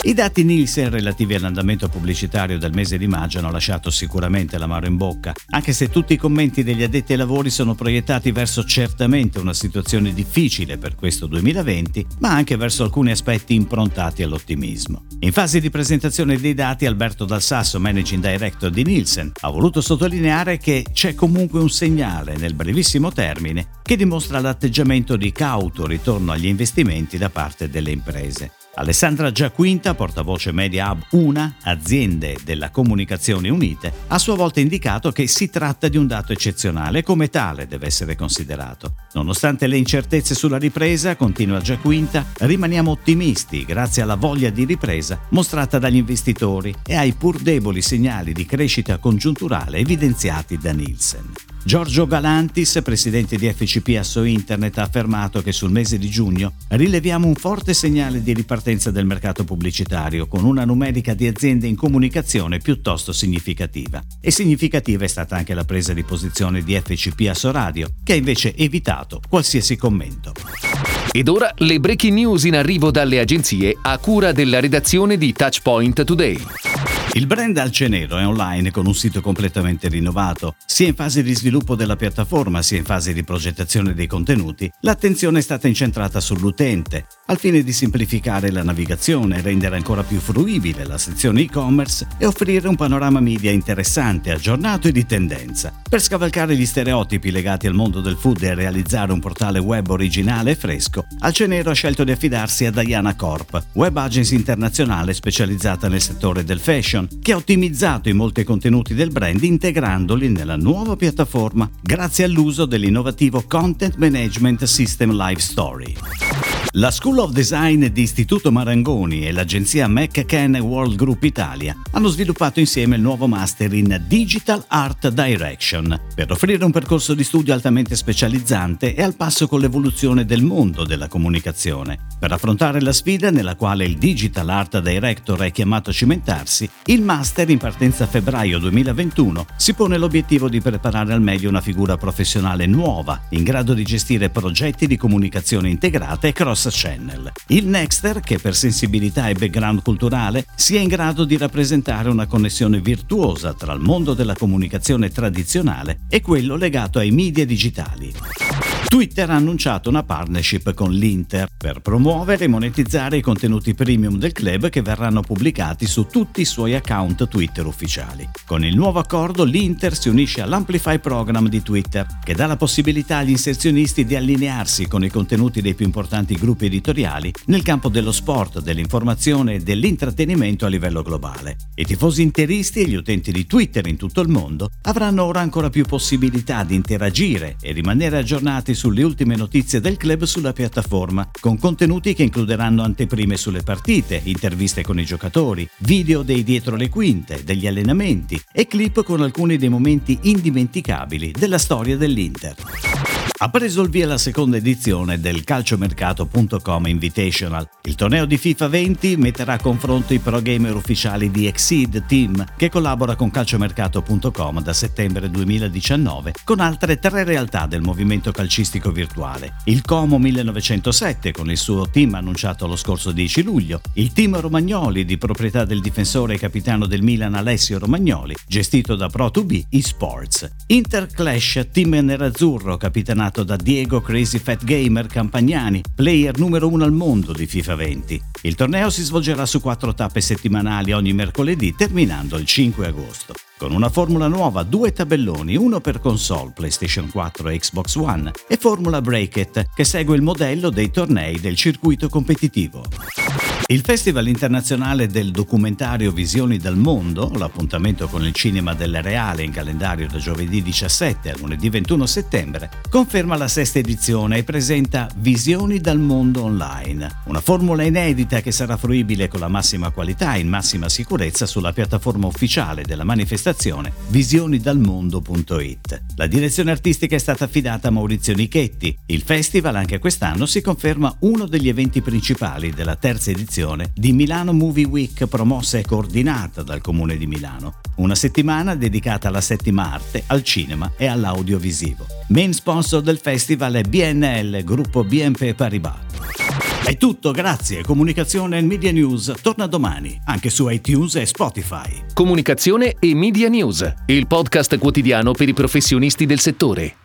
I dati Nielsen relativi all'andamento pubblicitario del mese di maggio hanno lasciato sicuramente l'amaro in bocca, anche se tutti i commenti degli addetti ai lavori sono proiettati verso certamente una situazione difficile per questo 2020, ma anche verso alcuni aspetti improntati all'ottimismo. In fase di presentazione dei dati, Alberto Dalsasso, Managing Director di Nielsen, ha voluto sottolineare che c'è comunque un segnale nel brevissimo termine che dimostra l'atteggiamento di cauto ritorno agli investimenti da parte delle imprese. Alessandra Giaquinta, portavoce Media Hub Una, aziende della comunicazione unite, ha a sua volta indicato che si tratta di un dato eccezionale e come tale deve essere considerato. Nonostante le incertezze sulla ripresa, continua Giaquinta, rimaniamo ottimisti grazie alla voglia di ripresa mostrata dagli investitori e ai pur deboli segnali di crescita congiunturale evidenziati da Nielsen. Giorgio Galantis, presidente di FCP Asso Internet, ha affermato che sul mese di giugno rileviamo un forte segnale di ripartenza del mercato pubblicitario con una numerica di aziende in comunicazione piuttosto significativa. E significativa è stata anche la presa di posizione di FCP Asso Radio, che ha invece evitato qualsiasi commento. Ed ora le breaking news in arrivo dalle agenzie a cura della redazione di Touchpoint Today. Il brand Alcenero è online con un sito completamente rinnovato. Sia in fase di sviluppo della piattaforma sia in fase di progettazione dei contenuti, l'attenzione è stata incentrata sull'utente, al fine di semplificare la navigazione, rendere ancora più fruibile la sezione e-commerce e offrire un panorama media interessante, aggiornato e di tendenza. Per scavalcare gli stereotipi legati al mondo del food e realizzare un portale web originale e fresco, Alcenero ha scelto di affidarsi a Diana Corp, web agency internazionale specializzata nel settore del fashion, che ha ottimizzato i molti contenuti del brand integrandoli nella nuova piattaforma grazie all'uso dell'innovativo Content Management System Live Story. La School of Design di Istituto Marangoni e l'agenzia McCann World Group Italia hanno sviluppato insieme il nuovo master in Digital Art Direction per offrire un percorso di studio altamente specializzante e al passo con l'evoluzione del mondo della comunicazione. Per affrontare la sfida nella quale il Digital Art Director è chiamato a cimentarsi, il master in partenza a febbraio 2021 si pone l'obiettivo di preparare al meglio una figura professionale nuova, in grado di gestire progetti di comunicazione integrata e cross channel. Il Nexter, che per sensibilità e background culturale sia in grado di rappresentare una connessione virtuosa tra il mondo della comunicazione tradizionale e quello legato ai media digitali. Twitter ha annunciato una partnership con l'Inter per promuovere e monetizzare i contenuti premium del club che verranno pubblicati su tutti i suoi account Twitter ufficiali. Con il nuovo accordo l'Inter si unisce all'Amplify Program di Twitter, che dà la possibilità agli inserzionisti di allinearsi con i contenuti dei più importanti gruppi editoriali nel campo dello sport, dell'informazione e dell'intrattenimento a livello globale. I tifosi interisti e gli utenti di Twitter in tutto il mondo avranno ora ancora più possibilità di interagire e rimanere aggiornati sulle ultime notizie del club sulla piattaforma, con contenuti che includeranno anteprime sulle partite, interviste con i giocatori, video dei dietro le quinte, degli allenamenti e clip con alcuni dei momenti indimenticabili della storia dell'Inter. Ha preso il via la seconda edizione del Calciomercato.com Invitational. Il torneo di FIFA 20 metterà a confronto i pro gamer ufficiali di Exceed Team, che collabora con Calciomercato.com da settembre 2019 con altre tre realtà del movimento calcistico virtuale: il Como 1907 con il suo team annunciato lo scorso 10 luglio, il Team Romagnoli di proprietà del difensore e capitano del Milan Alessio Romagnoli, gestito da Pro2B eSports, Inter Clash, team nerazzurro capitanato da Diego Crazy Fat Gamer Campagnani, player numero 1 al mondo di FIFA 20. Il torneo si svolgerà su 4 tappe settimanali ogni mercoledì, terminando il 5 agosto. Con una formula nuova, 2 tabelloni, uno per console, PlayStation 4 e Xbox One, e formula Bracket, che segue il modello dei tornei del circuito competitivo. Il Festival internazionale del documentario Visioni dal Mondo, l'appuntamento con il cinema del reale in calendario da giovedì 17 a lunedì 21 settembre, conferma la sesta edizione e presenta Visioni dal Mondo Online, una formula inedita che sarà fruibile con la massima qualità e in massima sicurezza sulla piattaforma ufficiale della manifestazione manifestazione visionidalmondo.it. La direzione artistica è stata affidata a Maurizio Nichetti. Il festival anche quest'anno si conferma uno degli eventi principali della terza edizione di Milano Movie Week, promossa e coordinata dal Comune di Milano. Una settimana dedicata alla settima arte, al cinema e all'audiovisivo. Main sponsor del festival è BNL, gruppo BNP Paribas. È tutto, grazie. Comunicazione e Media News torna domani, anche su iTunes e Spotify. Comunicazione e Media News, il podcast quotidiano per i professionisti del settore.